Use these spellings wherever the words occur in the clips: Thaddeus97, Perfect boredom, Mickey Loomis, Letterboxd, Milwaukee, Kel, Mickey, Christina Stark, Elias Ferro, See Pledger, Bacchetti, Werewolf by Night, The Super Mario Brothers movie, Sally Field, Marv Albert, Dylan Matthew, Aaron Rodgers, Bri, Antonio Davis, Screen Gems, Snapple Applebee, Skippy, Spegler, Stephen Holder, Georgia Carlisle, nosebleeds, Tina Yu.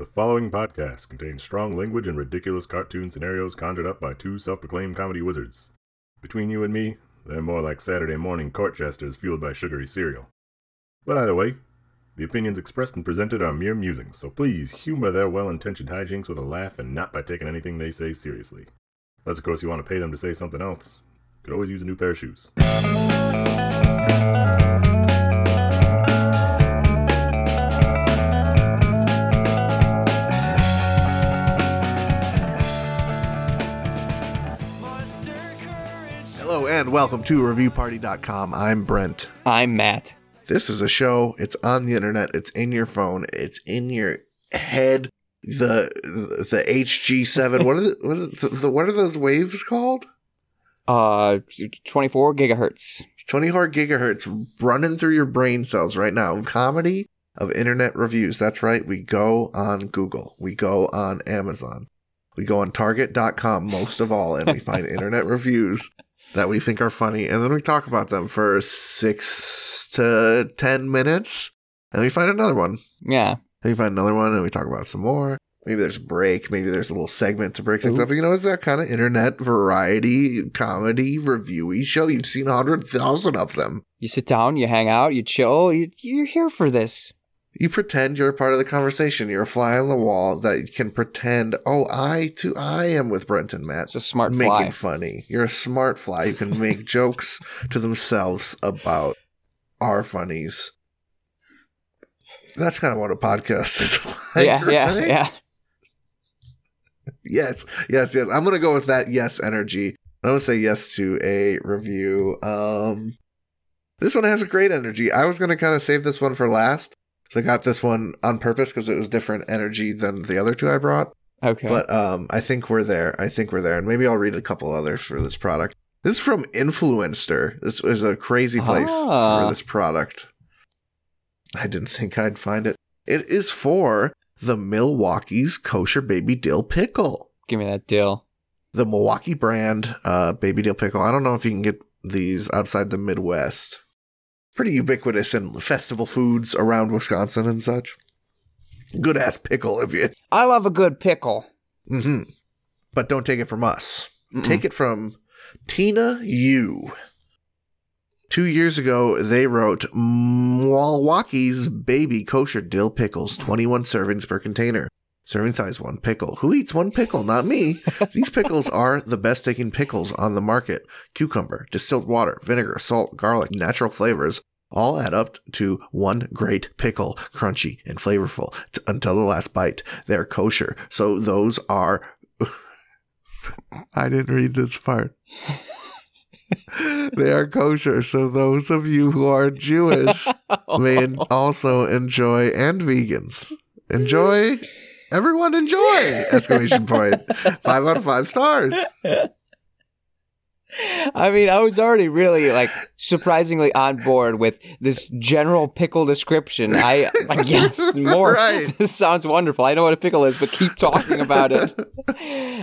The following podcast contains strong language and ridiculous cartoon scenarios conjured up by two self-proclaimed comedy wizards. Between you and me, they're more like Saturday morning court jesters fueled by sugary cereal. But either way, the opinions expressed and presented are mere musings, so please humor their well-intentioned hijinks with a laugh and not by taking anything they say seriously. Unless, of course, you want to pay them to say something else. Could always use a new pair of shoes. And welcome to ReviewParty.com. I'm Brent. I'm Matt. This is a show. It's on the internet. It's in your phone. It's in your head. The HG7. What are those waves called? 24 gigahertz. 24 gigahertz running through your brain cells right now. Comedy of internet reviews. That's right. We go on Google. We go on Amazon. We go on Target.com most of all, and we find internet reviews that we think are funny, and then we talk about them for 6 to 10 minutes, and we find another one. Yeah. We find another one, and we talk about some more. Maybe there's a break. Maybe there's a little segment to break things up. You know, it's that kind of internet variety, comedy, reviewy show. You've seen 100,000 of them. You sit down, you hang out, you chill. You're here for this. You pretend you're a part of the conversation. You're a fly on the wall that you can pretend, I am with Brent and Matt. It's a smart fly. Making funny. You're a smart fly. You can make jokes to themselves about our funnies. That's kind of what a podcast is like. Yeah, right? Yes. I'm going to go with that yes energy. I'm going to say yes to a review. This one has a great energy. I was going to kind of save this one for last. So I got this one on purpose because it was different energy than the other two I brought. Okay. But I think we're there. And maybe I'll read a couple others for this product. This is from Influenster. This is a crazy place for this product. I didn't think I'd find it. It is for the Milwaukee's Kosher Baby Dill Pickle. Give me that dill. The Milwaukee brand Baby Dill Pickle. I don't know if you can get these outside the Midwest. Pretty ubiquitous in festival foods around Wisconsin and such. Good ass pickle, if you. I love a good pickle. Mm-hmm. But don't take it from us. Mm-mm. Take it from Tina Yu. 2 years ago, they wrote Milwaukee's Baby Kosher Dill Pickles, 21 servings per container. Serving size, one pickle. Who eats one pickle? Not me. These pickles are the best taking pickles on the market. Cucumber, distilled water, vinegar, salt, garlic, natural flavors all add up to one great pickle. Crunchy and flavorful until the last bite. They're kosher. So those are... I didn't read this part. They are kosher. So those of you who are Jewish may also enjoy, and vegans. Enjoy... Everyone enjoy! Exclamation point. 5 out of 5 stars. I mean, I was already really, surprisingly on board with this general pickle description. Yes, more. Right. This sounds wonderful. I know what a pickle is, but keep talking about it.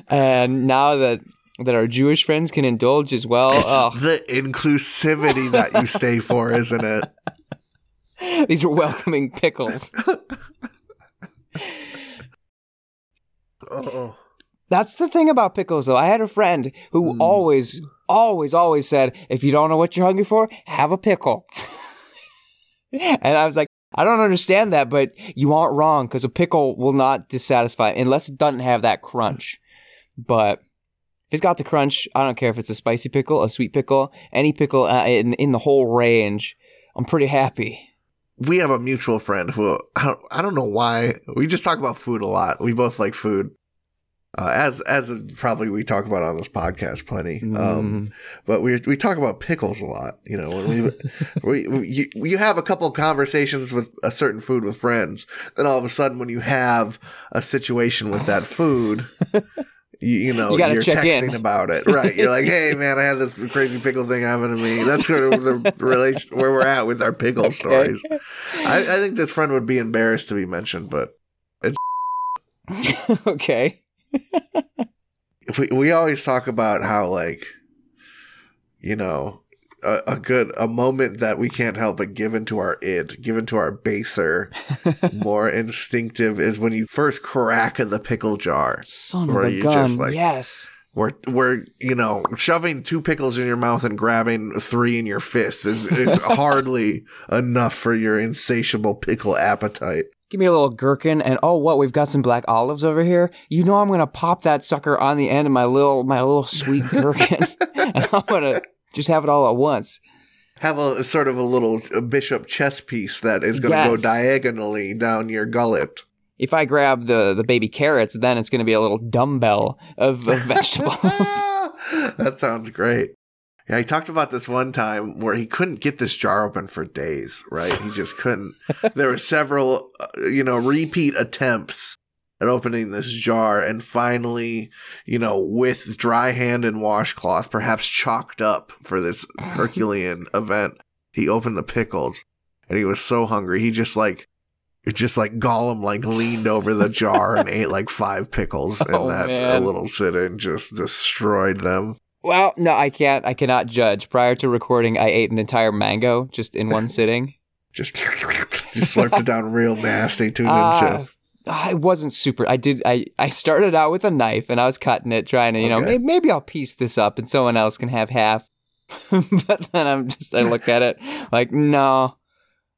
And now that our Jewish friends can indulge as well. It's the inclusivity that you stay for, isn't it? These are welcoming pickles. Oh. That's the thing about pickles, though. I had a friend who always said, if you don't know what you're hungry for, have a pickle. And I was like, I don't understand that, but you aren't wrong, because a pickle will not dissatisfy unless it doesn't have that crunch. But if it's got the crunch, I don't care if it's a spicy pickle, a sweet pickle, any pickle in the whole range, I'm pretty happy. We have a mutual friend who, I don't know why, we just talk about food a lot. We both like food, as probably we talk about on this podcast plenty. But we talk about pickles a lot. You know, when you have a couple of conversations with a certain food with friends, then all of a sudden when you have a situation with that food, you're texting in about it, right? You're like, hey, man, I had this crazy pickle thing happen to me. That's kind of the relation where we're at with our pickle stories. I think this friend would be embarrassed to be mentioned, but it's okay. We always talk about how, a moment that we can't help but give into our id, give into our baser, more instinctive is when you first crack the pickle jar. Son of a gun, just like, yes. We're shoving 2 pickles in your mouth and grabbing 3 in your fist is hardly enough for your insatiable pickle appetite. Give me a little gherkin and we've got some black olives over here. You know I'm gonna pop that sucker on the end of my little sweet gherkin and I'm gonna just have it all at once. Have a sort of a little bishop chess piece that is gonna go diagonally down your gullet. If I grab the baby carrots, then it's going to be a little dumbbell of vegetables. That sounds great. Yeah, he talked about this one time where he couldn't get this jar open for days, right? He just couldn't. There were several, repeat attempts at opening this jar. And finally, with dry hand and washcloth, perhaps chalked up for this Herculean event, he opened the pickles. And he was so hungry. He just Gollum leaned over the jar and ate 5 pickles in that little sit-in, just destroyed them. Well, no, I cannot judge. Prior to recording, I ate an entire mango just in one sitting. just slurped it down real nasty too, didn't you? I wasn't super. I started out with a knife and I was cutting it, trying to, maybe I'll piece this up and someone else can have half. But then I looked at it like, no,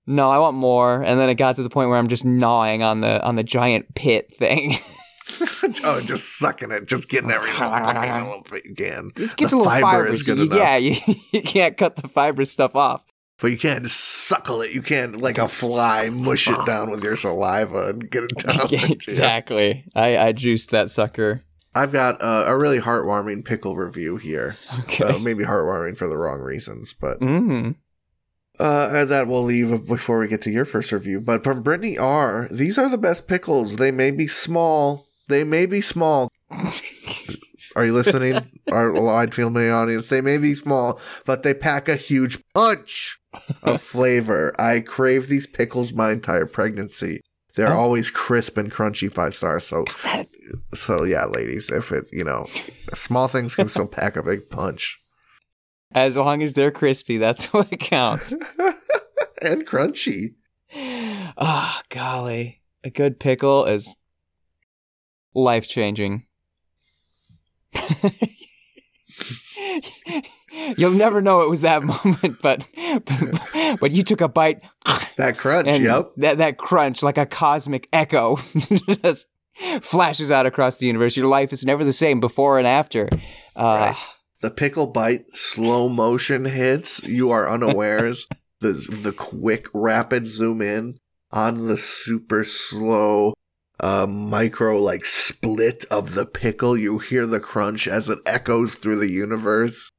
I want more. And then it got to the point where I'm just gnawing on the giant pit thing. Oh, just sucking it, just getting every little bit again. It gets the a little fiber is good enough. Yeah, you can't cut the fiber stuff off. But you can't suckle it. You can't, like a fly, mush it down with your saliva and get it down. Yeah, exactly. I juiced that sucker. I've got a really heartwarming pickle review here. Okay. Maybe heartwarming for the wrong reasons, but... Mm-hmm. That we'll leave before we get to your first review. But from Brittany R., these are the best pickles. They may be small. They may be small. Are you listening? Our live field may audience. They may be small, but they pack a huge punch of flavor. I crave these pickles my entire pregnancy. They're always crisp and crunchy, 5 stars. So yeah, ladies, if it's, small things can still pack a big punch. As long as they're crispy, that's what counts. And crunchy. Oh, golly. A good pickle is life-changing. You'll never know it was that moment, but you took a bite. That crunch, yep. That crunch, like a cosmic echo, just flashes out across the universe. Your life is never the same before and after. Right. The pickle bite slow motion hits. You are unawares. The quick, rapid zoom in on the super slow micro split of the pickle. You hear the crunch as it echoes through the universe.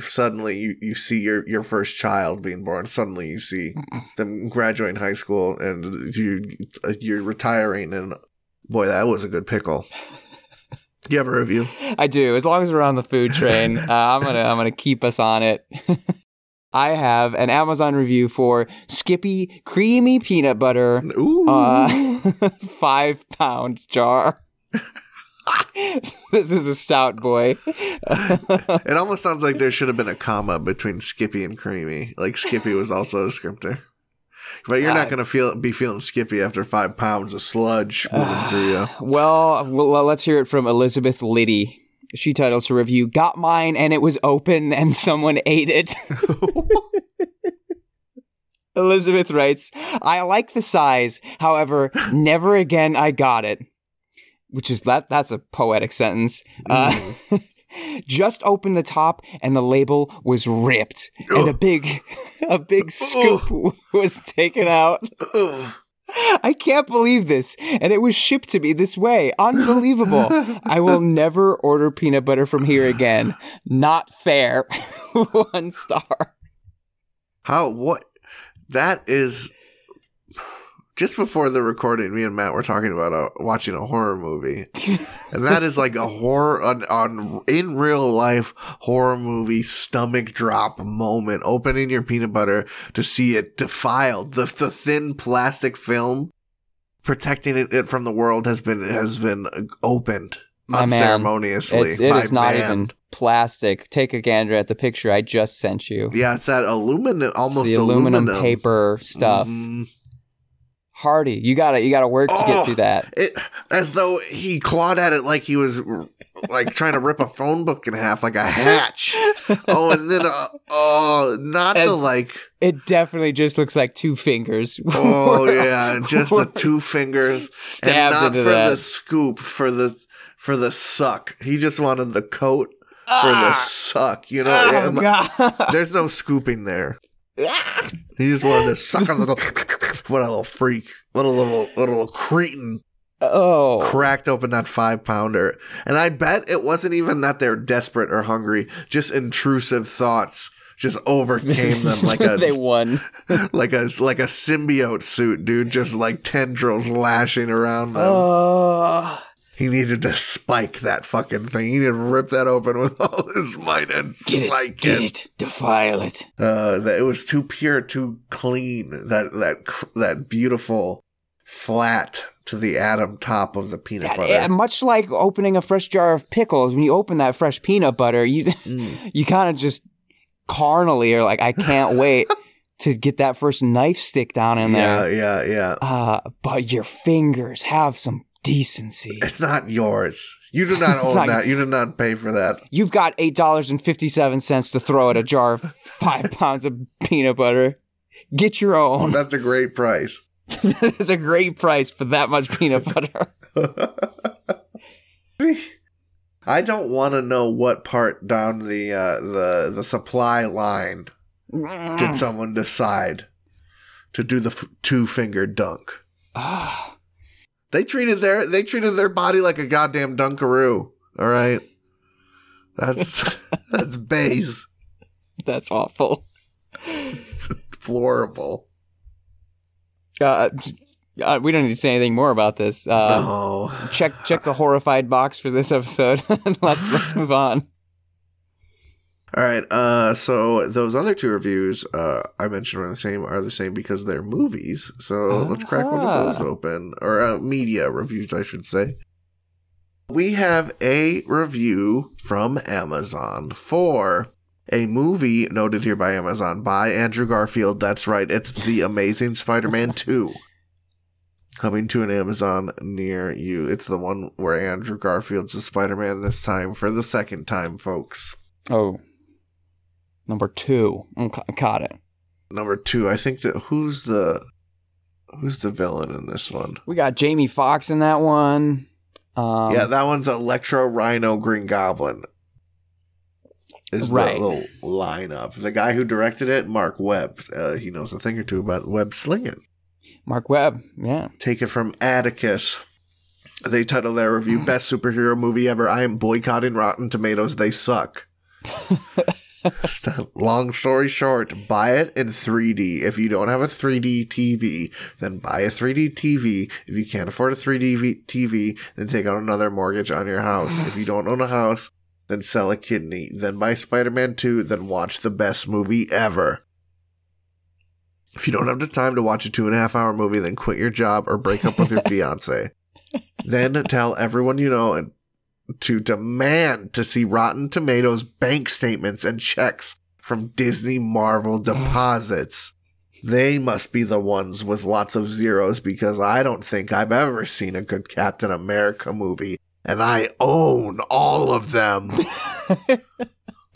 Suddenly you see your first child being born. Suddenly you see them graduating high school and you're retiring. And boy, that was a good pickle. Do you have a review? I do. As long as we're on the food train, I'm gonna keep us on it. I have an Amazon review for Skippy Creamy Peanut Butter. Ooh. 5-pound jar. This is a stout boy. It almost sounds like there should have been a comma between Skippy and Creamy. Like Skippy was also a descriptor. But you're not going to be feeling Skippy after 5 pounds of sludge moving through you. Well, let's hear it from Elizabeth Liddy. She titles her review, "Got Mine and It Was Open and Someone Ate It." Elizabeth writes, "I like the size. However, never again I got it." Which is, that's a poetic sentence. Just opened the top and the label was ripped and a big scoop was taken out. I can't believe this. And it was shipped to me this way. Unbelievable. I will never order peanut butter from here again. Not fair. 1 star. How? What? That is... Just before the recording, me and Matt were talking about watching a horror movie, and that is like a horror in real life horror movie stomach drop moment. Opening your peanut butter to see it defiled, the thin plastic film protecting it from the world has been opened unceremoniously. It is not even plastic. Take a gander at the picture I just sent you. Yeah, it's that aluminum, almost the aluminum paper stuff. Hardy, you gotta work to get through that. It, as though he clawed at it like he was like trying to rip a phone book in half, like a hatch. Oh, and then It definitely just looks like two fingers. Oh yeah, just the two fingers stabbed and not into for that. The scoop for the suck. He just wanted the coat for the suck. You know, there's no scooping there. He just wanted to suck on the little. What a little freak! What a little cretin! Oh, cracked open that 5-pounder, and I bet it wasn't even that they're desperate or hungry. Just intrusive thoughts just overcame them like a. They won. like a symbiote suit, dude. Just like tendrils lashing around them. He needed to spike that fucking thing. He needed to rip that open with all his might and spike it. Get it. Defile it. It was too pure, too clean. That beautiful flat to the atom top of the peanut butter. Yeah, much like opening a fresh jar of pickles. When you open that fresh peanut butter, you kind of just carnally are like, I can't wait to get that first knife stick down in there. Yeah. But your fingers have some decency. It's not yours. You do not own that. You did not pay for that. You've got $8.57 to throw at a jar of 5 pounds of peanut butter. Get your own. That's a great price. That's a great price for that much peanut butter. I don't want to know what part down the supply line did someone decide to do the two-finger dunk. Ah. They treated their body like a goddamn Dunkaroo. All right, that's base. That's awful. It's deplorable. We don't need to say anything more about this. No. Check the horrified box for this episode. Let's move on. All right. So those other two reviews I mentioned are the same because they're movies. So let's crack one of those open, or media reviews, I should say. We have a review from Amazon for a movie noted here by Amazon by Andrew Garfield. That's right. It's The Amazing Spider-Man 2. Coming to an Amazon near you. It's the one where Andrew Garfield's a Spider-Man this time for the second time, folks. Oh. Number 2, got it. Number 2, I think that who's the villain in this one? We got Jamie Foxx in that one. Yeah, that one's Electro Rhino Green Goblin. Is right. The little lineup. The guy who directed it, Mark Webb. He knows a thing or two about web slinging. Mark Webb, yeah. Take it from Atticus. They title their review "Best Superhero Movie Ever." I am boycotting Rotten Tomatoes. They suck. Long story short, buy it in 3D. If you don't have a 3D TV, then buy a 3D TV. If you can't afford a 3D TV, then take out another mortgage on your house. If you don't own a house, then sell a kidney. Then buy Spider-Man 2, then watch the best movie ever. If you don't have the time to watch a 2.5-hour movie, then quit your job or break up with your fiance. Then tell everyone you know and to demand to see Rotten Tomatoes bank statements and checks from Disney Marvel deposits. They must be the ones with lots of zeros because I don't think I've ever seen a good Captain America movie, and I own all of them.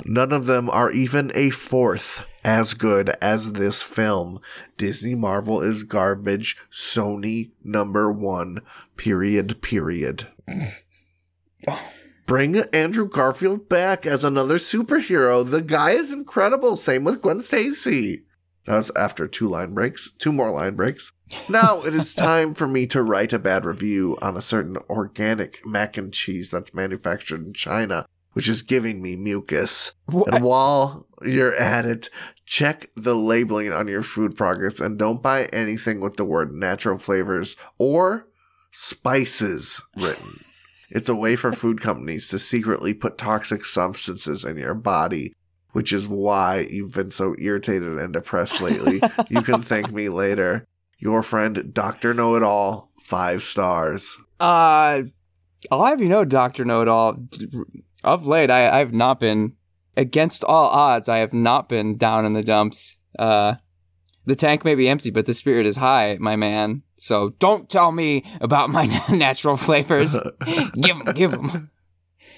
None of them are even a fourth as good as this film. Disney Marvel is garbage. Sony #1. Period. Bring Andrew Garfield back as another superhero. The guy is incredible. Same with Gwen Stacy. That was after two more line breaks. Now it is time for me to write a bad review on a certain organic mac and cheese that's manufactured in China, which is giving me mucus. What? And while you're at it, check the labeling on your food products and don't buy anything with the word natural flavors or spices written. It's a way for food companies to secretly put toxic substances in your body, which is why you've been so irritated and depressed lately. You can thank me later. Your friend, Dr. Know-It-All, 5 stars. I'll have you know, Dr. Know-It-All Of late, I've not been, against all odds, I have not been down in the dumps. The tank may be empty, but the spirit is high, my man. So don't tell me about my natural flavors. Give them.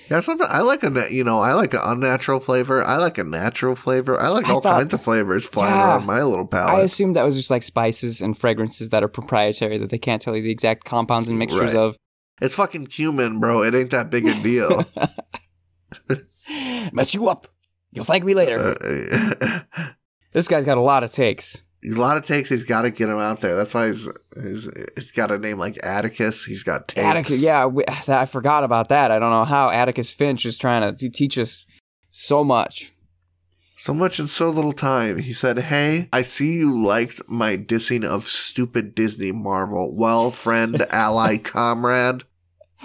That's something I like. I like an unnatural flavor. I like a natural flavor. I like all kinds of flavors flying around my little palate. I assumed that was just like spices and fragrances that are proprietary that they can't tell you the exact compounds and mixtures of. It's fucking cumin, bro. It ain't that big a deal. Mess you up. You'll thank me later. This guy's got a lot of takes. A lot of takes. He's got to get them out there. That's why he's got a name like Atticus. He's got takes. Atticus, yeah. I forgot about that. I don't know how Atticus Finch is trying to teach us so much. So much in so little time. He said, hey, I see you liked my dissing of stupid Disney Marvel. Well, friend, ally, comrade.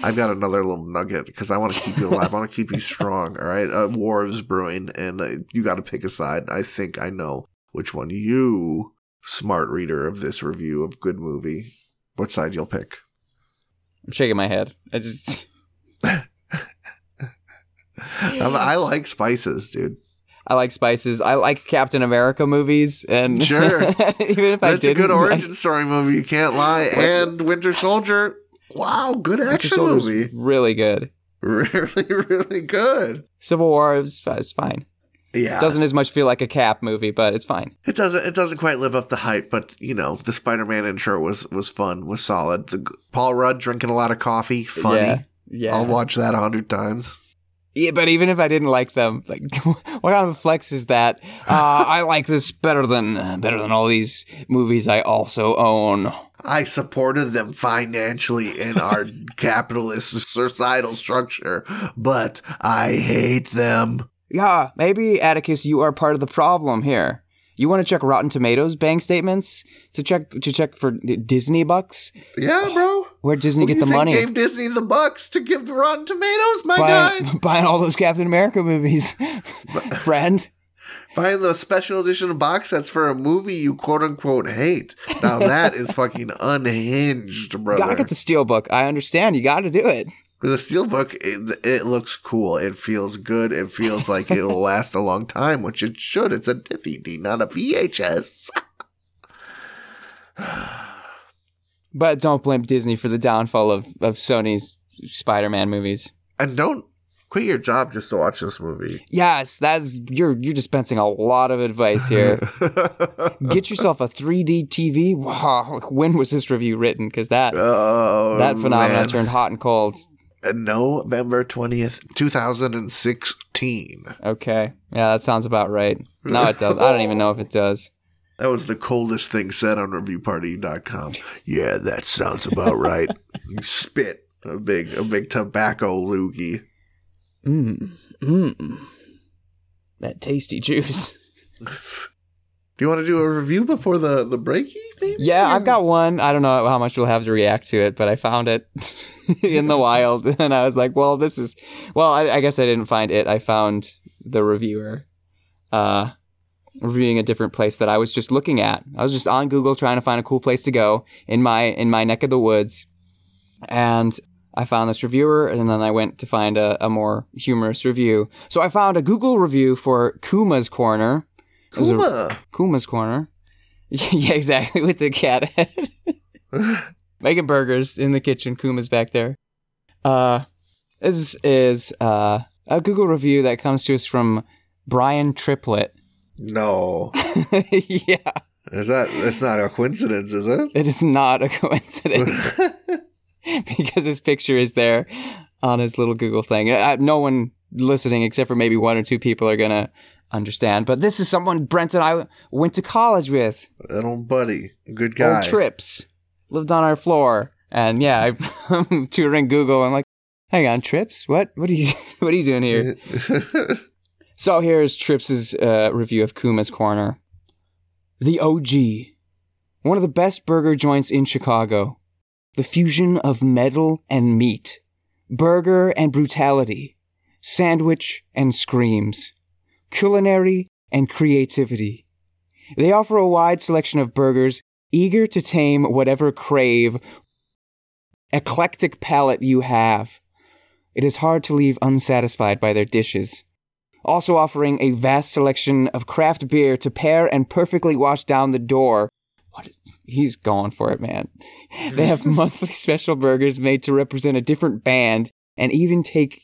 I've got another little nugget because I want to keep you alive. I want to keep you strong, all right? A war is brewing, and you got to pick a side. I think I know which one you, smart reader of this review of Good Movie, which side you'll pick. I'm shaking my head. I like spices, dude. I like spices. I like Captain America movies. And sure. Even if that's a good origin story movie. You can't lie. And Winter Soldier. Wow, good action movie. Really good. Really good. Civil War is fine. Yeah. It doesn't as much feel like a Cap movie, but it's fine. It doesn't quite live up the hype, but the Spider-Man intro was fun, was solid. The Paul Rudd drinking a lot of coffee, funny. Yeah. I'll watch that 100 times. Yeah, but even if I didn't like them, like, what kind of flex is that? I like this better than all these movies I also own. I supported them financially in our capitalist societal structure, but I hate them. Yeah, maybe, Atticus, you are part of the problem here. You want to check Rotten Tomatoes bank statements to check for Disney bucks? Yeah, bro. Where'd Disney get the money? Who gave Disney the bucks to give the Rotten Tomatoes, my guy? Buying all those Captain America movies, friend. Buying those special edition box sets for a movie you quote-unquote hate. Now that is fucking unhinged, brother. Gotta get the Steelbook. I understand. You gotta do it. With the Steelbook, it looks cool. It feels good. It feels like it'll last a long time, which it should. It's a DVD, not a VHS. But don't blame Disney for the downfall of Sony's Spider-Man movies. And don't quit your job just to watch this movie. Yes, you're dispensing a lot of advice here. Get yourself a 3D TV. Wow, when was this review written? Because that phenomenon turned hot and cold. November 20th, 2016. Okay. Yeah, that sounds about right. No, it does. I don't even know if it does. That was the coldest thing said on ReviewParty.com. Yeah, that sounds about right. You spit a big tobacco loogie. That tasty juice. Do you want to do a review before the breaky? Maybe? Yeah, I've got one. I don't know how much we'll have to react to it, but I found it in the wild, and I was like, "Well, this is." Well, I guess I didn't find it. I found the reviewer. Reviewing a different place that I was just looking at. I was just on Google trying to find a cool place to go in my neck of the woods. And I found this reviewer, and then I went to find a more humorous review. So I found a Google review for Kuma's Corner. Kuma's Corner. Yeah, exactly, with the cat head. Making burgers in the kitchen. Kuma's back there. This is a Google review that comes to us from Brian Triplett. No. Yeah. That's not a coincidence, is it? It is not a coincidence. Because his picture is there on his little Google thing. No one listening except for maybe one or two people are going to understand. But this is someone Brent and I went to college with. That old buddy. A good guy. Old Trips. Lived on our floor. And yeah, I'm touring Google. I'm like, hang on, Trips? What are you doing here? So here's Trips' review of Kuma's Corner. The OG. One of the best burger joints in Chicago. The fusion of metal and meat. Burger and brutality. Sandwich and screams. Culinary and creativity. They offer a wide selection of burgers, eager to tame whatever eclectic palate you have. it is hard to leave unsatisfied by their dishes. Also offering a vast selection of craft beer to pair and perfectly wash down the door. What? He's going for it, man. They have monthly special burgers made to represent a different band and even tap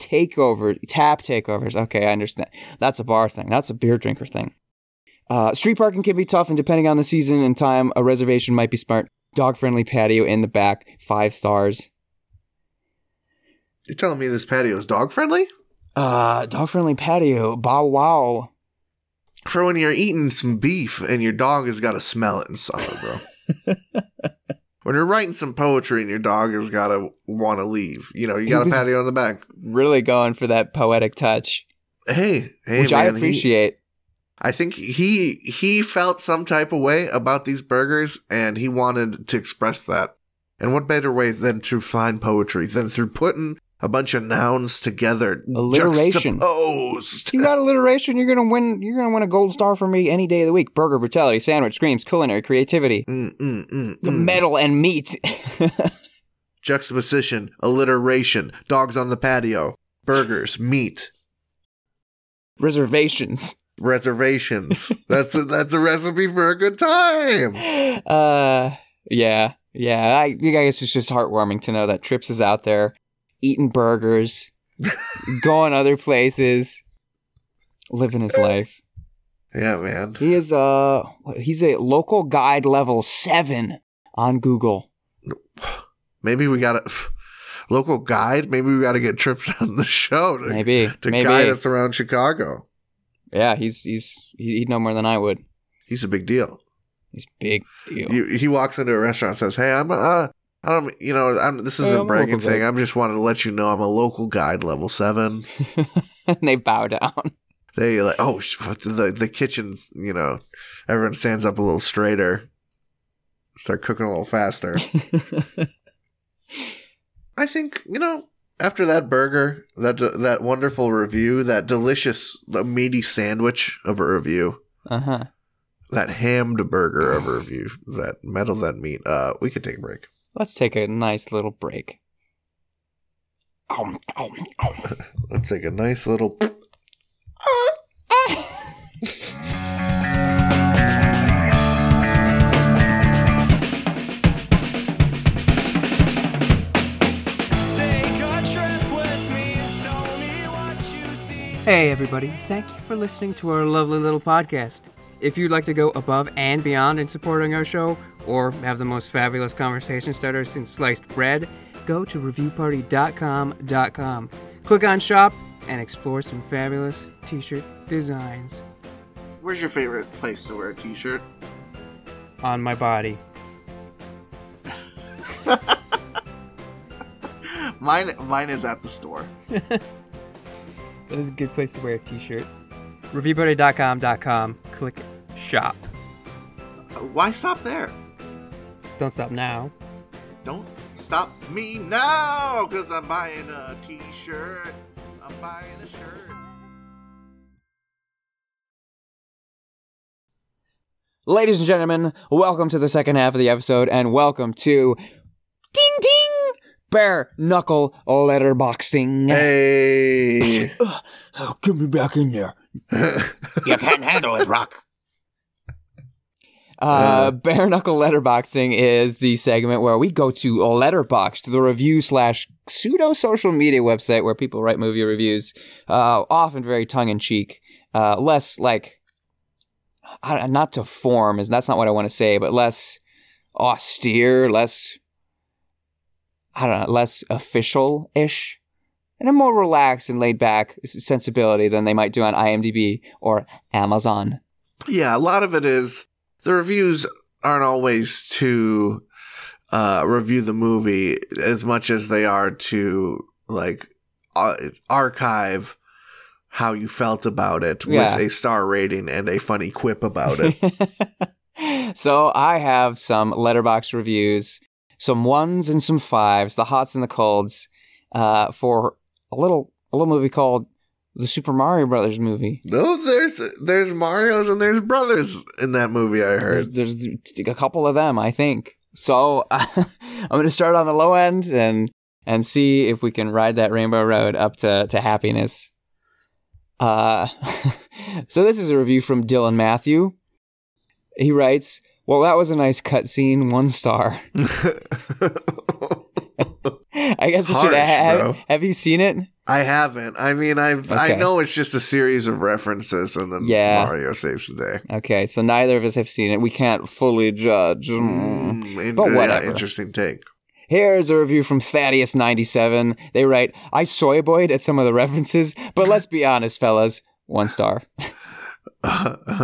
takeovers. Okay, I understand. That's a bar thing. That's a beer drinker thing. Street parking can be tough, and depending on the season and time, a reservation might be smart. Dog-friendly patio in the back. 5 stars. You're telling me this patio is dog-friendly? Dog-friendly patio. Bow wow. For when you're eating some beef and your dog has got to smell it and suffer, bro. When you're writing some poetry and your dog has got to want to leave. You know, you got a patio in the back. Really going for that poetic touch. Hey, which, man, I appreciate. I think he felt some type of way about these burgers, and he wanted to express that. And what better way than through fine poetry, than through putting a bunch of nouns together, alliteration, juxtaposed. You got alliteration, you're gonna win. You're gonna win a gold star from me any day of the week. Burger, brutality, sandwich, screams, culinary, creativity, the metal and meat, juxtaposition, alliteration, dogs on the patio, burgers, meat, reservations. Reservations. That's a recipe for a good time. Yeah. I guess it's just heartwarming to know that Trips is out there eating burgers, going other places, living his life. Yeah, man. He is he's a local guide level 7 on Google. Maybe we gotta local guide. Maybe we gotta get Trips on the show to guide us around Chicago. Yeah, he'd know more than I would. He's a big deal. He walks into a restaurant and says, "Hey, I'm a bragging thing. I'm just wanted to let you know I'm a local guide, level 7." And they bow down. They like, oh, the kitchen's, you know, everyone stands up a little straighter, start cooking a little faster. I think, you know. After that burger, that wonderful review, that delicious meaty sandwich of a review, that hammed burger of a review, that metal, that meat, we could take a break. Let's take a nice little break. Let's take a nice little... Hey everybody, thank you for listening to our lovely little podcast. If you'd like to go above and beyond in supporting our show, or have the most fabulous conversation starter since sliced bread, go to ReviewParty.com. Click on shop and explore some fabulous t-shirt designs. Where's your favorite place to wear a t-shirt? On my body. Mine is at the store. That is a good place to wear a t-shirt. ReviewParty.com. Click shop. Why stop there? Don't stop now. Don't stop me now, because I'm buying a t-shirt. I'm buying a shirt. Ladies and gentlemen, welcome to the second half of the episode, and welcome to... Ding, ding! Bare knuckle letterboxing. Hey. Get me back in there. You can't handle it, Rock. Bare knuckle letterboxing is the segment where we go to Letterboxd, the review / pseudo social media website where people write movie reviews, often very tongue in cheek, less like, not to form, that's not what I want to say, but less austere, less... I don't know, less official-ish, and a more relaxed and laid-back sensibility than they might do on IMDb or Amazon. Yeah, a lot of it is the reviews aren't always to review the movie as much as they are to, like, archive how you felt about it with a star rating and a funny quip about it. So I have some Letterboxd reviews... some 1s and some 5s, the hots and the colds, for a little movie called The Super Mario Brothers movie. No, there's Marios and there's brothers in that movie, I heard. There's a couple of them, I think. So I'm going to start on the low end and and see if we can ride that rainbow road up to happiness. So this is a review from Dylan Matthew. He writes, well, that was a nice cutscene, 1 star. I guess I should have you seen it? I haven't. I mean, I know it's just a series of references, and then Mario saves the day. Okay, so neither of us have seen it. We can't fully judge. But whatever. Yeah, interesting take. Here's a review from Thaddeus97. They write, I soyboyed at some of the references, but let's be honest, fellas, 1 star. I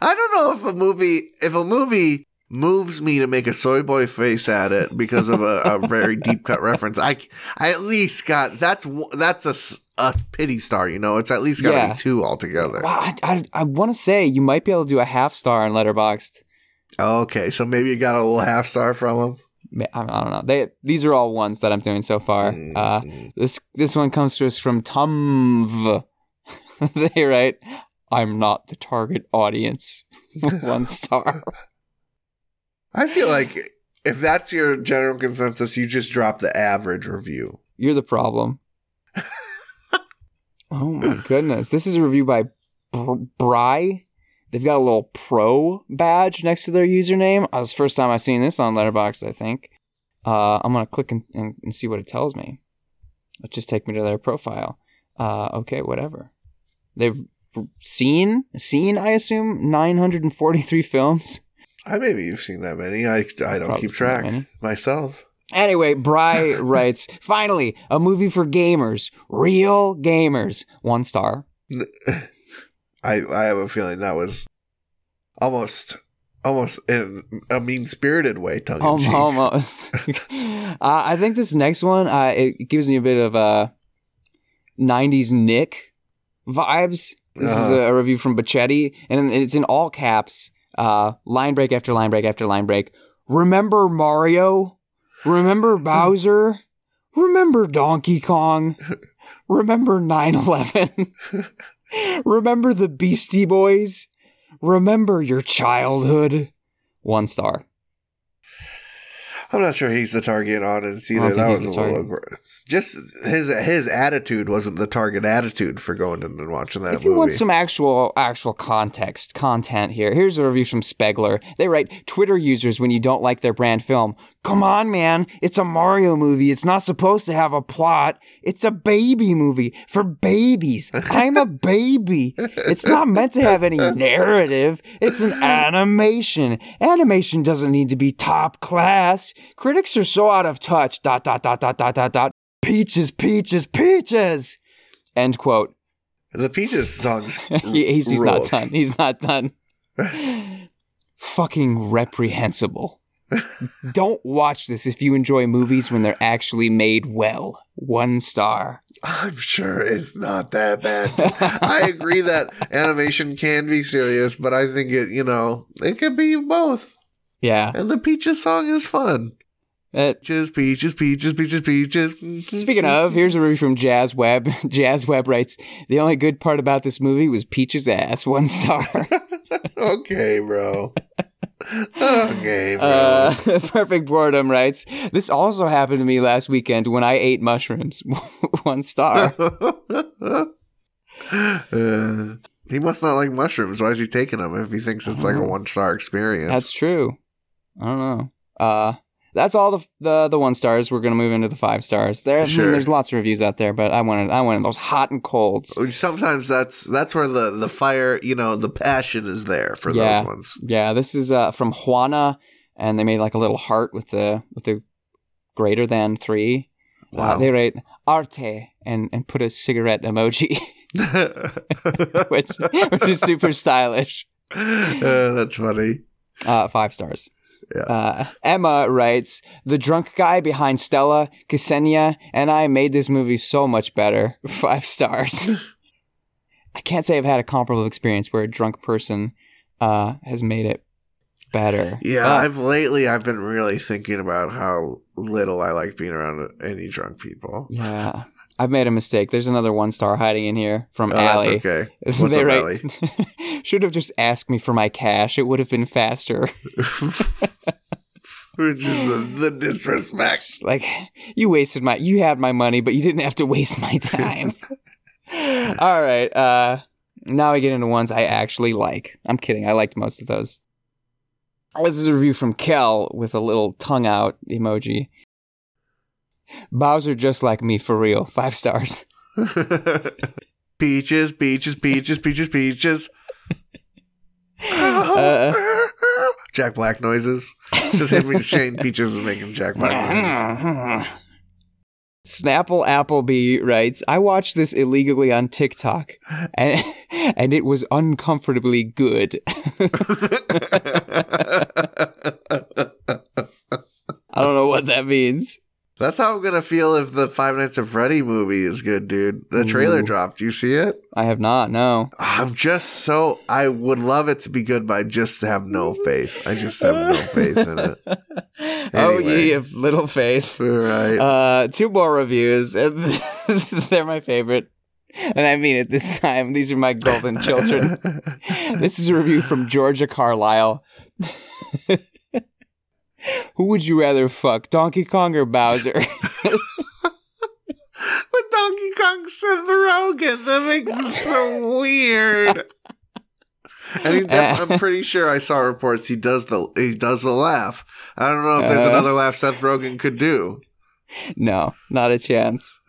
don't know if a movie moves me to make a soy boy face at it because of a very deep cut reference. I at least got that's a pity star, you know. It's at least got to be 2 altogether. Well, I want to say you might be able to do a 0.5 star on Letterboxd. Okay, so maybe you got a little 0.5 star from them. I don't know. These are all ones that I'm doing so far. This one comes to us from Tumv. They write, I'm not the target audience. 1 star. I feel like if that's your general consensus, you just drop the average review. You're the problem. Oh, my goodness. This is a review by Bri. They've got a little pro badge next to their username. It's the first time I've seen this on Letterboxd, I think. I'm going to click and see what it tells me. It'll just take me to their profile. Okay, whatever. They've seen, I assume, 943 films. Maybe you've seen that many. I don't keep track myself. Anyway, Bri writes, finally, a movie for gamers. Real gamers. 1 star. I have a feeling that was almost in a mean-spirited way, tongue-in-cheek. Almost. I think this next one, it gives me a bit of 90s Nick vibes. This is a review from Bacchetti, and it's in all caps. Line break after line break after line break. Remember Mario? Remember Bowser? Remember Donkey Kong? Remember 9/11? Remember the Beastie Boys? Remember your childhood? 1 star. I'm not sure he's the target audience either. That was a little gross. Just his attitude wasn't the target attitude for going in and watching that movie. If you want some actual content here, here's a review from Spegler. They write, Twitter users when you don't like their brand film. Come on, man. It's a Mario movie. It's not supposed to have a plot. It's a baby movie for babies. I'm a baby. It's not meant to have any narrative. It's an animation. Animation doesn't need to be top class. Critics are so out of touch. ... Peaches, peaches, peaches. End quote. The Peaches songs. He's not done. He's not done. Fucking reprehensible. Don't watch this if you enjoy movies when they're actually made well. 1 star. I'm sure it's not that bad. I agree that animation can be serious, but I think it can be both. Yeah. And the Peaches song is fun. Just peaches, peaches, peaches, peaches. Speaking of, here's a review from Jazz Web. Jazz Web writes, the only good part about this movie was Peach's ass. 1 star. Okay, bro. Okay, bro. Perfect boredom writes, this also happened to me last weekend when I ate mushrooms. 1 star. He must not like mushrooms. Why is he taking them if he thinks it's like a 1 star experience? That's true. I don't know. That's all the 1 stars. We're gonna move into the 5 stars. There's lots of reviews out there, but I wanted those hot and colds. Sometimes that's where the fire, the passion is there for those ones. Yeah, this is from Juana, and they made like a little heart with the greater than 3. Wow. They write arte and put a cigarette emoji, which is super stylish. That's funny. 5 stars. Yeah. Emma writes, the drunk guy behind Stella, Ksenia, and I made this movie so much better. 5 stars. I can't say I've had a comparable experience where a drunk person has made it better. Yeah, I've been really thinking about how little I like being around any drunk people. Yeah. I've made a mistake. There's another 1 star hiding in here from Allie. That's okay. What's up, Allie? Should have just asked me for my cash. It would have been faster. Which is the disrespect. Like, you had my money, but you didn't have to waste my time. All right. Now I get into ones I actually like. I'm kidding. I liked most of those. This is a review from Kel with a little tongue out emoji. Bowser just like me for real. 5 stars. Peaches, peaches, peaches, peaches, peaches. Jack Black noises. Just Henry Shane Peaches is making Jack Black noises. Snapple Applebee writes, I watched this illegally on TikTok, and it was uncomfortably good. I don't know what that means. That's how I'm going to feel if the Five Nights at Freddy movie is good, dude. The trailer dropped. Do you see it? I have not, no. I would love it to be good, but I just have no faith. I just have no faith in it. Anyway. Oh, ye of little faith. Right. 2 more reviews. They're my favorite. And I mean it this time. These are my golden children. This is a review from Georgia Carlisle. Who would you rather fuck, Donkey Kong or Bowser? But Donkey Kong's Seth Rogen. That makes it so weird. And I'm pretty sure I saw reports he does the laugh. I don't know if there's another laugh Seth Rogen could do. No, not a chance.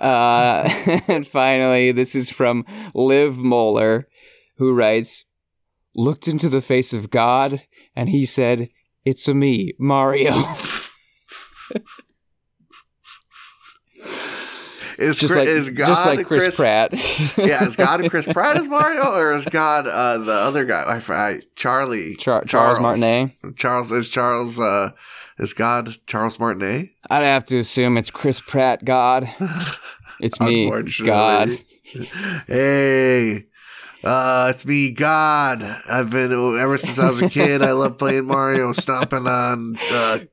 And finally, this is from Liv Moeller, who writes, looked into the face of God, and he said... It's-a me, Mario. Is God just like Chris Pratt? Yeah, is God Chris Pratt as Mario, or is God the other guy? Charlie. Charles Martinet. Is God Charles Martinet? I'd have to assume it's Chris Pratt God. It's me, God. Hey. It's me, God. I've been ever since I was a kid. I love playing Mario, stomping on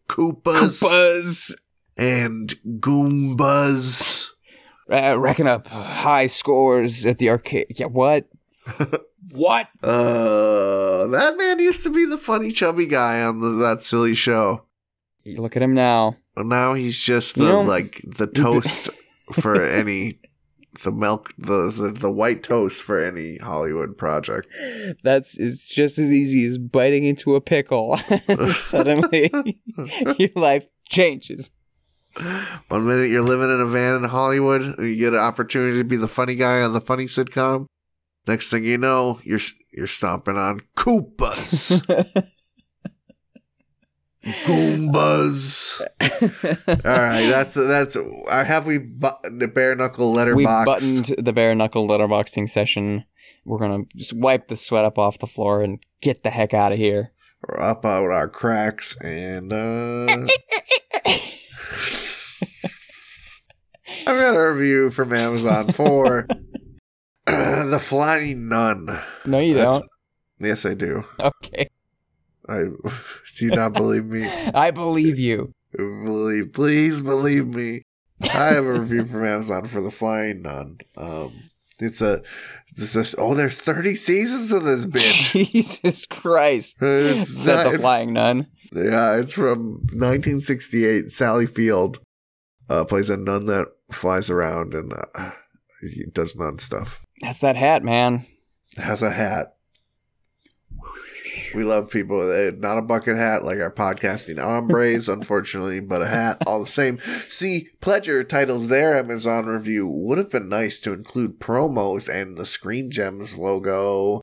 Koopas and Goombas, racking up high scores at the arcade. Yeah, what? What? That man used to be the funny, chubby guy on that silly show. You look at him now. Now he's just the toast for any. The milk, the white toast for any Hollywood project. It's just as easy as biting into a pickle. Suddenly, your life changes. One minute you're living in a van in Hollywood, and you get an opportunity to be the funny guy on the funny sitcom. Next thing you know, you're stomping on Koopas. Goombas. All right, that's. Have we the bare knuckle letterboxed? We buttoned the bare knuckle letterboxing session. We're gonna just wipe the sweat up off the floor and get the heck out of here. Or up out our cracks and. I've got a review from Amazon for The Flying Nun. No, you don't. Yes, I do. Okay. Do you not believe me? I believe you. Please believe me. I have a review from Amazon for The Flying Nun. There's 30 seasons of this bitch. Jesus Christ. It's The Flying Nun. Yeah, it's from 1968. Sally Field plays a nun that flies around and does nun stuff. That's that hat, man. It has a hat. We love people. Not a bucket hat like our podcasting hombres, unfortunately, but a hat all the same. See Pledger titles their Amazon review. Would have been nice to include promos and the Screen Gems logo.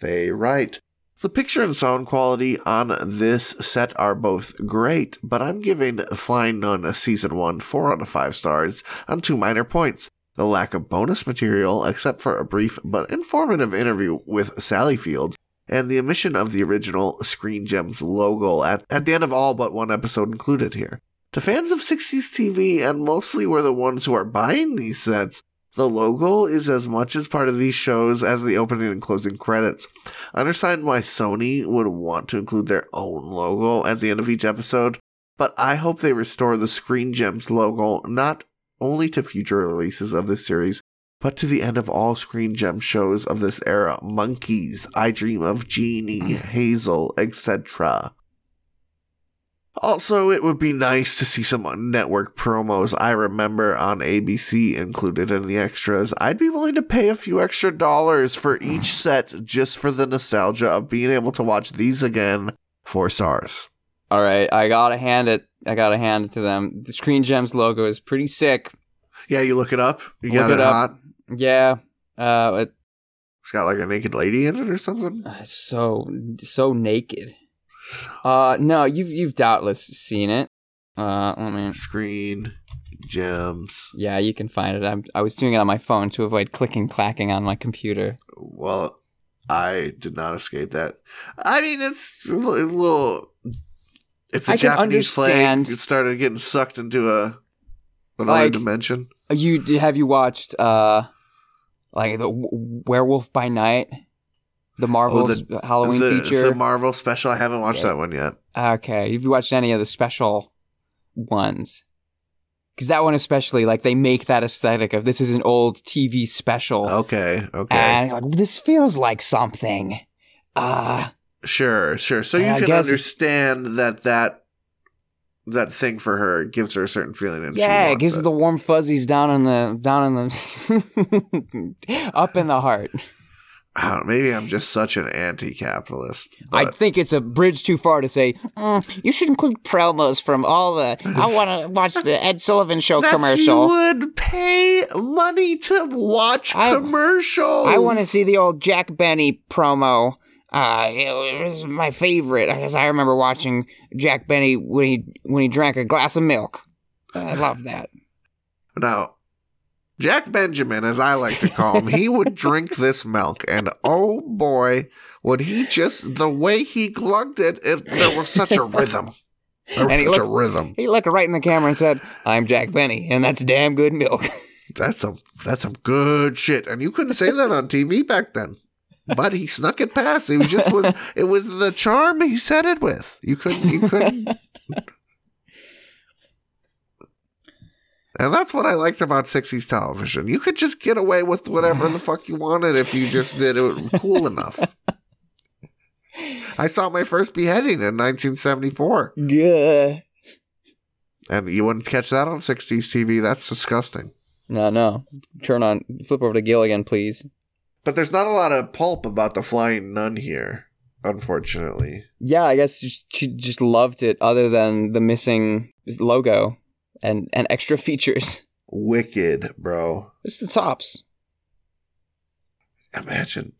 They write, the picture and sound quality on this set are both great, but I'm giving Flying Nun Season 1 4 out of 5 stars on 2 minor points. The lack of bonus material, except for a brief but informative interview with Sally Field, and the omission of the original Screen Gems logo at the end of all but one episode included here. To fans of 60s TV, and mostly we're the ones who are buying these sets, the logo is as much as part of these shows as the opening and closing credits. I understand why Sony would want to include their own logo at the end of each episode, but I hope they restore the Screen Gems logo not only to future releases of this series, but to the end of all Screen Gem shows of this era, Monkeys, I Dream of Jeannie, Hazel, etc. Also, it would be nice to see some network promos I remember on ABC included in the extras. I'd be willing to pay a few extra dollars for each set just for the nostalgia of being able to watch these again. 4 stars. All right, I gotta hand it to them. The Screen Gems logo is pretty sick. Yeah, you look it up. You got it hot. Yeah. It's got like a naked lady in it or something. So naked. No, you've doubtless seen it. Let me Screen Gems. Yeah, you can find it. I was doing it on my phone to avoid clicking clacking on my computer. Well, I did not escape that. I mean, it's a little. If the Japanese flag, it started getting sucked into another dimension. Have you watched the Werewolf by Night? The Marvel's Halloween feature. The Marvel special. I haven't watched that one yet. Okay. Have you watched any of the special ones? Because that one especially, they make that aesthetic of this is an old TV special. Okay. And this feels like something. Sure. So you can understand that thing for her gives her a certain feeling. And yeah, it gives her the warm fuzzies down in the up in the heart. I don't know, maybe I'm just such an anti-capitalist. I think it's a bridge too far to say, you should include promos from all the... I want to watch the Ed Sullivan Show commercial. You would pay money to watch commercials. I want to see the old Jack Benny promo. It was my favorite. I guess I remember watching Jack Benny when he drank a glass of milk. I love that. Now... Jack Benjamin, as I like to call him, he would drink this milk, and oh boy, would he just, the way he glugged it, there was such a rhythm. He looked right in the camera and said, I'm Jack Benny, and that's damn good milk. That's some good shit, and you couldn't say that on TV back then, but he snuck it past. It was the charm he said it with. You couldn't. And that's what I liked about 60s television. You could just get away with whatever the fuck you wanted if you just did it cool enough. I saw my first beheading in 1974. Yeah. And you wouldn't catch that on 60s TV. That's disgusting. No. Flip over to Gilligan, please. But there's not a lot of pulp about the Flying Nun here, unfortunately. Yeah, I guess she just loved it other than the missing logo. And extra features. Wicked, bro. It's the tops. Imagine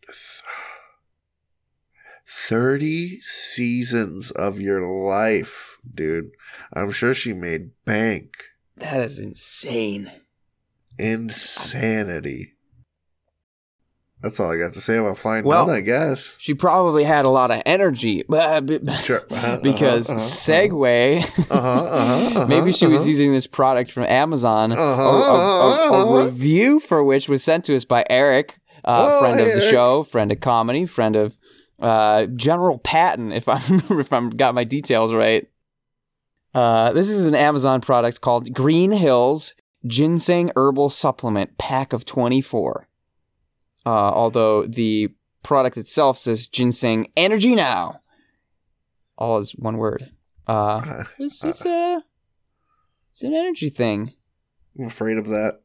30 seasons of your life, dude. I'm sure she made bank. That is insane. Insanity. That's all I got to say about Flying Nun, I guess. She probably had a lot of energy. Sure. Because Segway, maybe she was using this product from Amazon, a review for which was sent to us by Eric, friend of the show, friend of comedy, friend of General Patton, if I got my details right. This is an Amazon product called Green Hills Ginseng Herbal Supplement, pack of 24. Although the product itself says ginseng energy now. All is one word. It's an energy thing. I'm afraid of that.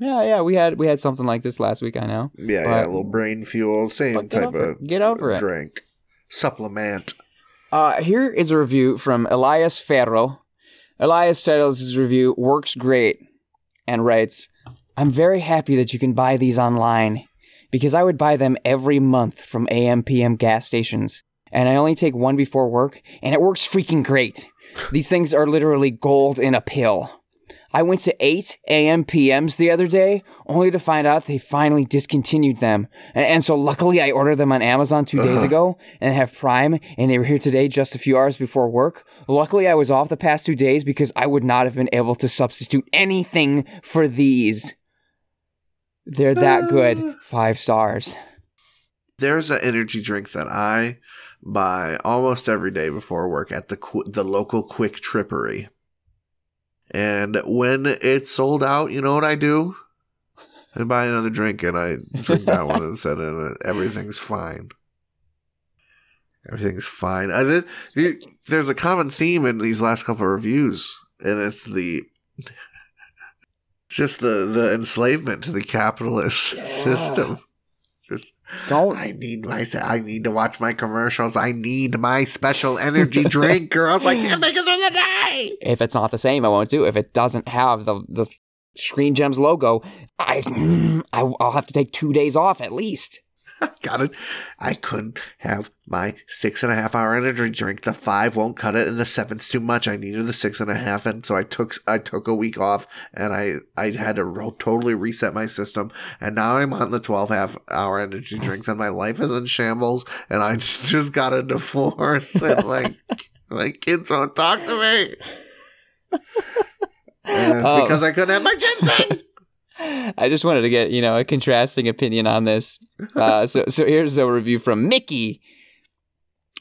Yeah. We had something like this last week, I know. Yeah, a little brain fuel, same type of get over it. Drink. Supplement. Here is a review from Elias Ferro. Elias titles his review, Works Great, and writes, I'm very happy that you can buy these online. Because I would buy them every month from AM/PM gas stations, and I only take one before work, and it works freaking great. These things are literally gold in a pill. I went to 8 AM/PMs the other day, only to find out they finally discontinued them, and so luckily I ordered them on Amazon 2 days ago, and I have Prime, and they were here today just a few hours before work. Luckily I was off the past 2 days because I would not have been able to substitute anything for these. They're that good. 5 stars. There's an energy drink that I buy almost every day before work at the local Quick Trippery. And when it's sold out, you know what I do? I buy another drink and I drink that one instead, and everything's fine. Everything's fine. There's a common theme in these last couple of reviews, and it's the enslavement to the capitalist system. I need to watch my commercials. I need my special energy drink, or else I can't make it through the day. If it's not the same, I won't do it. If it doesn't have the Screen Gems logo, I'll have to take 2 days off at least. Got it. I couldn't have my 6.5 hour energy drink. The 5 won't cut it, and the 7's too much. I needed the 6.5, and so I took a week off, and I had to totally reset my system. And now I'm on the 12.5 hour energy drinks, and my life is in shambles. And I just got a divorce, and my kids won't talk to me. And it's because I couldn't have my ginseng. I just wanted to get, a contrasting opinion on this. So here's a review from Mickey.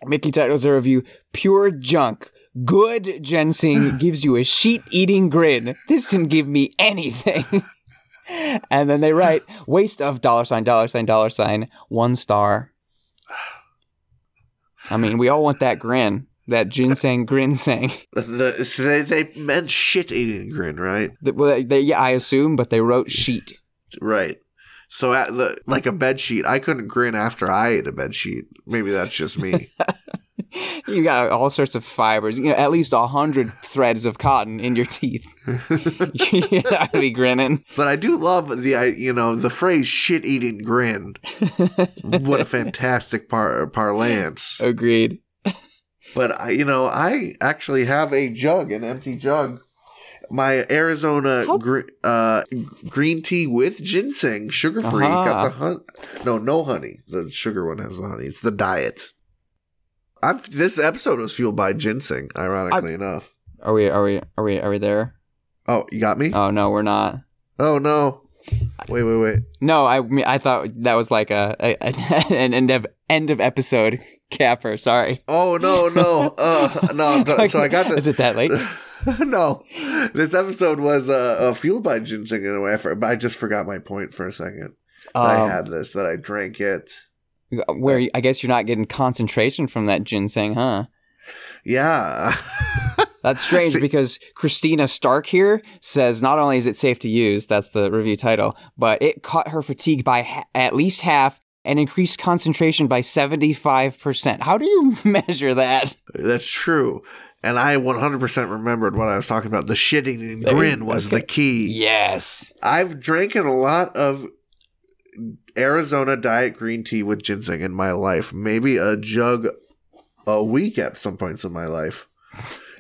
Mickey titles a review, Pure Junk. Good ginseng gives you a sheet-eating grin. This didn't give me anything. And then they write, waste of $, $1 star. I mean, we all want that grin. That ginseng grinseng. They meant shit-eating grin, right? I assume, but they wrote sheet. Right. So, like a bed sheet, I couldn't grin after I ate a bed sheet. Maybe that's just me. You got all sorts of fibers. At least 100 threads of cotton in your teeth. You're not gonna be grinning. But I do love the phrase "shit-eating grin." What a fantastic parlance. Agreed. But, I actually have a jug, an empty jug. My Arizona green tea with ginseng, sugar-free. Uh-huh. Got the no honey. The sugar one has the honey. It's the diet. This episode was fueled by ginseng, ironically enough. Are we there? Oh, you got me? Oh, no, we're not. Oh, no. Wait. No, I thought that was like an end of episode capper. Sorry. Oh no. No. So I got this. Is it that late? No, this episode was fueled by ginseng in a way. I just forgot my point for a second. I had this that I drank it. Where I guess you're not getting concentration from that ginseng, huh? Yeah. That's strange because Christina Stark here says not only is it safe to use, that's the review title, but it cut her fatigue by at least half and increased concentration by 75%. How do you measure that? That's true. And I 100% remembered what I was talking about. The shitting and grin was the key. Yes. I've drinking a lot of Arizona diet green tea with ginseng in my life. Maybe a jug a week at some points in my life.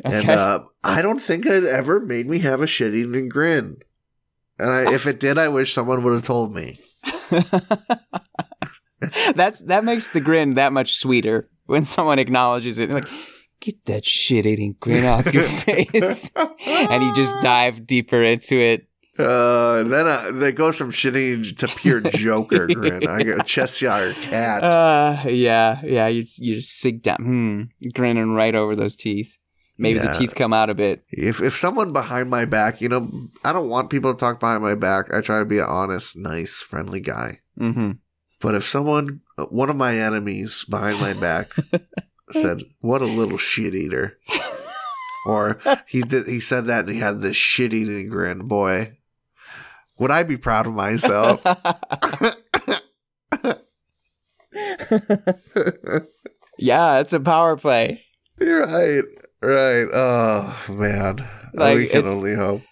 Okay. And I don't think it ever made me have a shit-eating grin. And if it did, I wish someone would have told me. That makes the grin that much sweeter when someone acknowledges it. Like, get that shit-eating grin off your face. And you just dive deeper into it. Then they go from shitty to pure Joker grin. I get a Cheshire cat. Yeah. You just sig down, grinning right over those teeth. Maybe the teeth come out a bit. If someone behind my back, I don't want people to talk behind my back. I try to be an honest, nice, friendly guy. Mm-hmm. But if someone, one of my enemies behind my back, said, "What a little shit eater," or he said that and he had this shit eating grin, boy, would I be proud of myself? Yeah, it's a power play. You're right. Right. Oh, man. We can only hope.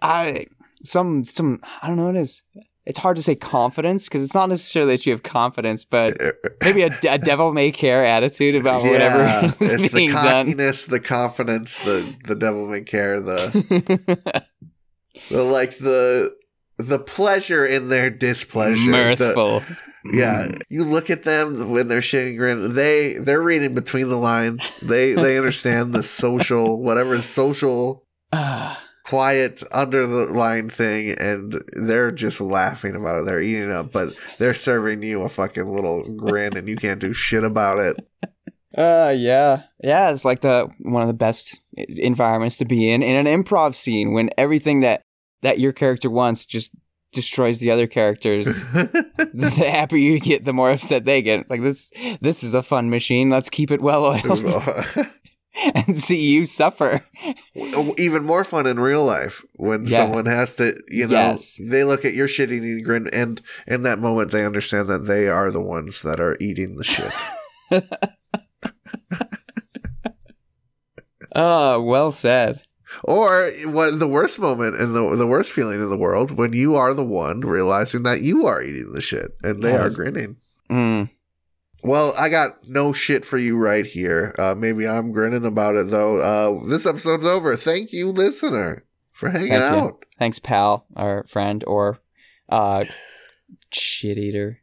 I don't know what it is. It's hard to say confidence because it's not necessarily that you have confidence, but maybe a devil-may-care attitude about whatever is being done. It's the cockiness, the confidence, the devil-may-care, the pleasure in their displeasure. Mirthful. Yeah, you look at them when they're shitting grin. They're reading between the lines. They understand the social, whatever social, quiet underlying thing, and they're just laughing about it. They're eating up, but they're serving you a fucking little grin, and you can't do shit about it. Yeah. It's like one of the best environments to be in an improv scene when everything that your character wants just destroys the other characters, the happier you get, the more upset they get. It's like, this is a fun machine. Let's keep it well-oiled and see you suffer. Even more fun in real life when someone has to, you know, they look at your shit eating grin, and in that moment they understand that they are the ones that are eating the shit. Oh, well said. Or what the worst moment and the worst feeling in the world, when you are the one realizing that you are eating the shit and they are grinning. Mm. Well, I got no shit for you right here. Maybe I'm grinning about it, though. This episode's over. Thank you, listener, for hanging out. You. Thanks, pal, our friend, or shit eater.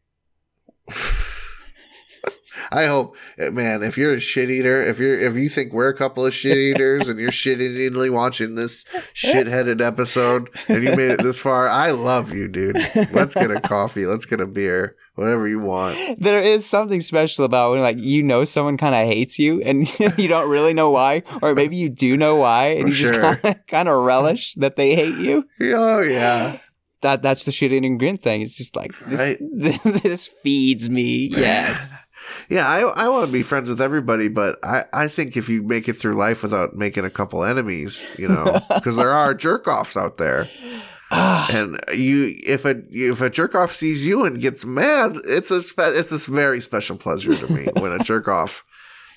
I hope, man, if you're a shit eater, if you think we're a couple of shit eaters and you're shit-eatingly watching this shit-headed episode and you made it this far, I love you, dude. Let's get a coffee. Let's get a beer. Whatever you want. There is something special about when, like, you know someone kind of hates you and you don't really know why, or maybe you do know why and you just kind of relish that they hate you. Oh, yeah. That's the shit-eating grin thing. It's just like, this feeds me. Yes. Yeah, I want to be friends with everybody, but I think if you make it through life without making a couple enemies, you know, because there are jerk-offs out there. And if a jerk-off sees you and gets mad, it's a very special pleasure to me when a jerk-off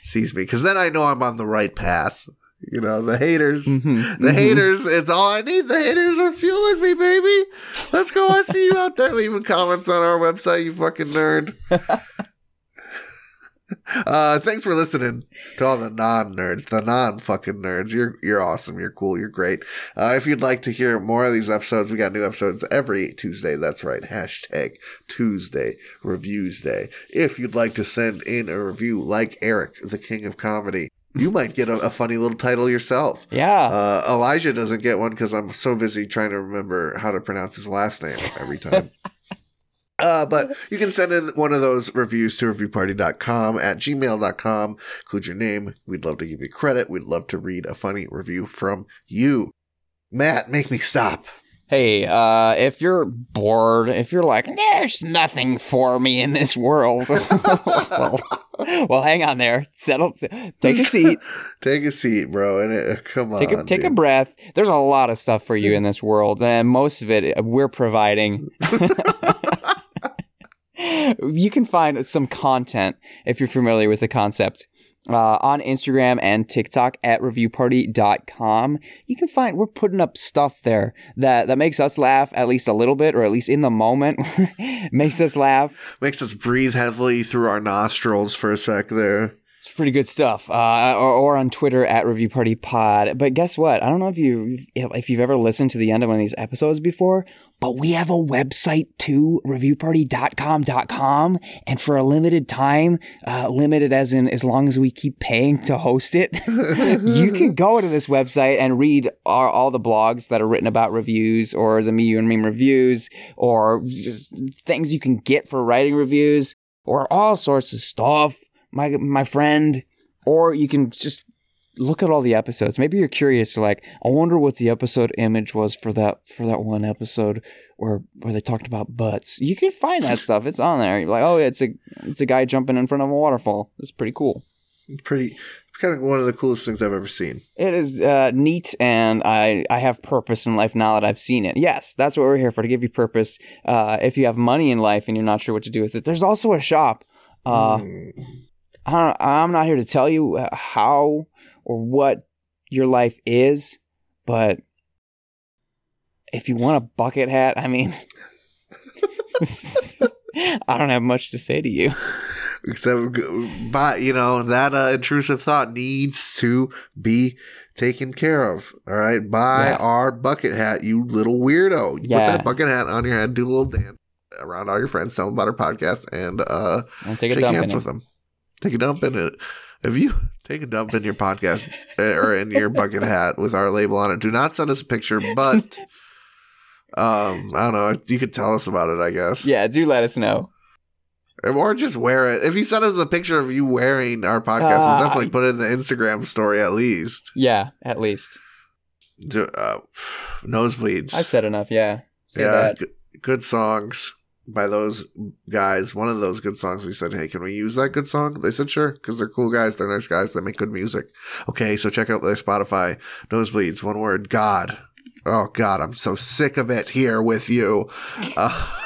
sees me, because then I know I'm on the right path. You know, the haters, haters, it's all I need. The haters are fueling me, baby. Let's go. I see you out there leaving comments on our website, you fucking nerd. Thanks for listening to all the non-nerds, the non-fucking nerds. You're awesome. You're cool. You're great. If you'd like to hear more of these episodes, we got new episodes every Tuesday. That's right. Hashtag Tuesday Reviews Day. If you'd like to send in a review like Eric, the king of comedy, you might get a funny little title yourself. Yeah. Elijah doesn't get one because I'm so busy trying to remember how to pronounce his last name every time. But you can send in one of those reviews to reviewparty.com at gmail.com. Include your name. We'd love to give you credit. We'd love to read a funny review from you. Matt, make me stop. Hey, if you're bored, if you're like, there's nothing for me in this world, well, hang on there. Settle. Take a seat. Take a seat, bro. And come on. Take a breath. There's a lot of stuff for you in this world, and most of it we're providing. You can find some content, if you're familiar with the concept, on Instagram and TikTok at ReviewParty.com. You can find, we're putting up stuff there that makes us laugh at least a little bit, or at least in the moment. Makes us laugh. Makes us breathe heavily through our nostrils for a sec there. It's pretty good stuff. Or on Twitter at ReviewPartyPod. But guess what? I don't know if you've ever listened to the end of one of these episodes before, but we have a website too, reviewparty.com. And for a limited time, limited as in as long as we keep paying to host it, you can go to this website and read all the blogs that are written about reviews, or the Me, You, and Meme reviews, or things you can get for writing reviews, or all sorts of stuff, my friend. Or you can just look at all the episodes. Maybe you're curious. You're like, I wonder what the episode image was for that one episode where they talked about butts. You can find that stuff. It's on there. You're like, oh, it's a guy jumping in front of a waterfall. It's pretty cool. It's kind of one of the coolest things I've ever seen. It is neat, and I have purpose in life now that I've seen it. Yes, that's what we're here for, to give you purpose. If you have money in life and you're not sure what to do with it, there's also a shop. I'm not here to tell you how or what your life is, but if you want a bucket hat, I mean, I don't have much to say to you. Except, but, you know, that intrusive thought needs to be taken care of. All right. Buy our bucket hat, you little weirdo. You put that bucket hat on your head, do a little dance around all your friends, tell them about our podcast, and shake hands with them. Take a dump in it. If you take a dump in your podcast or in your bucket hat with our label on it, do not send us a picture, but I don't know. You could tell us about it, I guess. Yeah, do let us know. Or just wear it. If you send us a picture of you wearing our podcast, we'll definitely put it in the Instagram story at least. Yeah, at least. Nosebleeds. I've said enough, yeah. Say that. good songs by those guys. One of those good songs, we said, hey, can we use that good song? They said, sure, because they're cool guys. They're nice guys. They make good music. Okay, so check out their Spotify. Nosebleeds, one word, God. Oh, God, I'm so sick of it here with you. I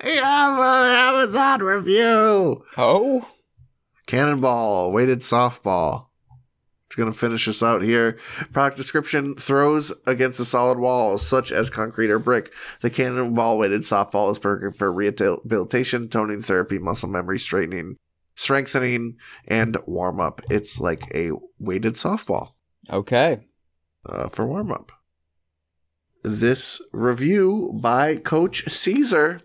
have an Amazon review. Oh? Cannonball, weighted softball. It's going to finish us out here. Product description: throws against a solid wall, such as concrete or brick. The cannonball weighted softball is perfect for rehabilitation, toning therapy, muscle memory straightening, strengthening, and warm-up. It's like a weighted softball. Okay. For warm-up. This review by Coach Caesar,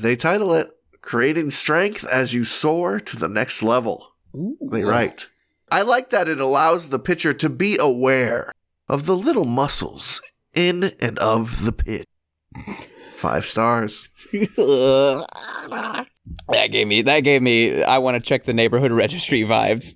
they title it, Creating Strength as You Soar to the Next Level. Ooh. They write, I like that it allows the pitcher to be aware of the little muscles in and of the pitch. 5 stars. That gave me, I want to check the neighborhood registry vibes.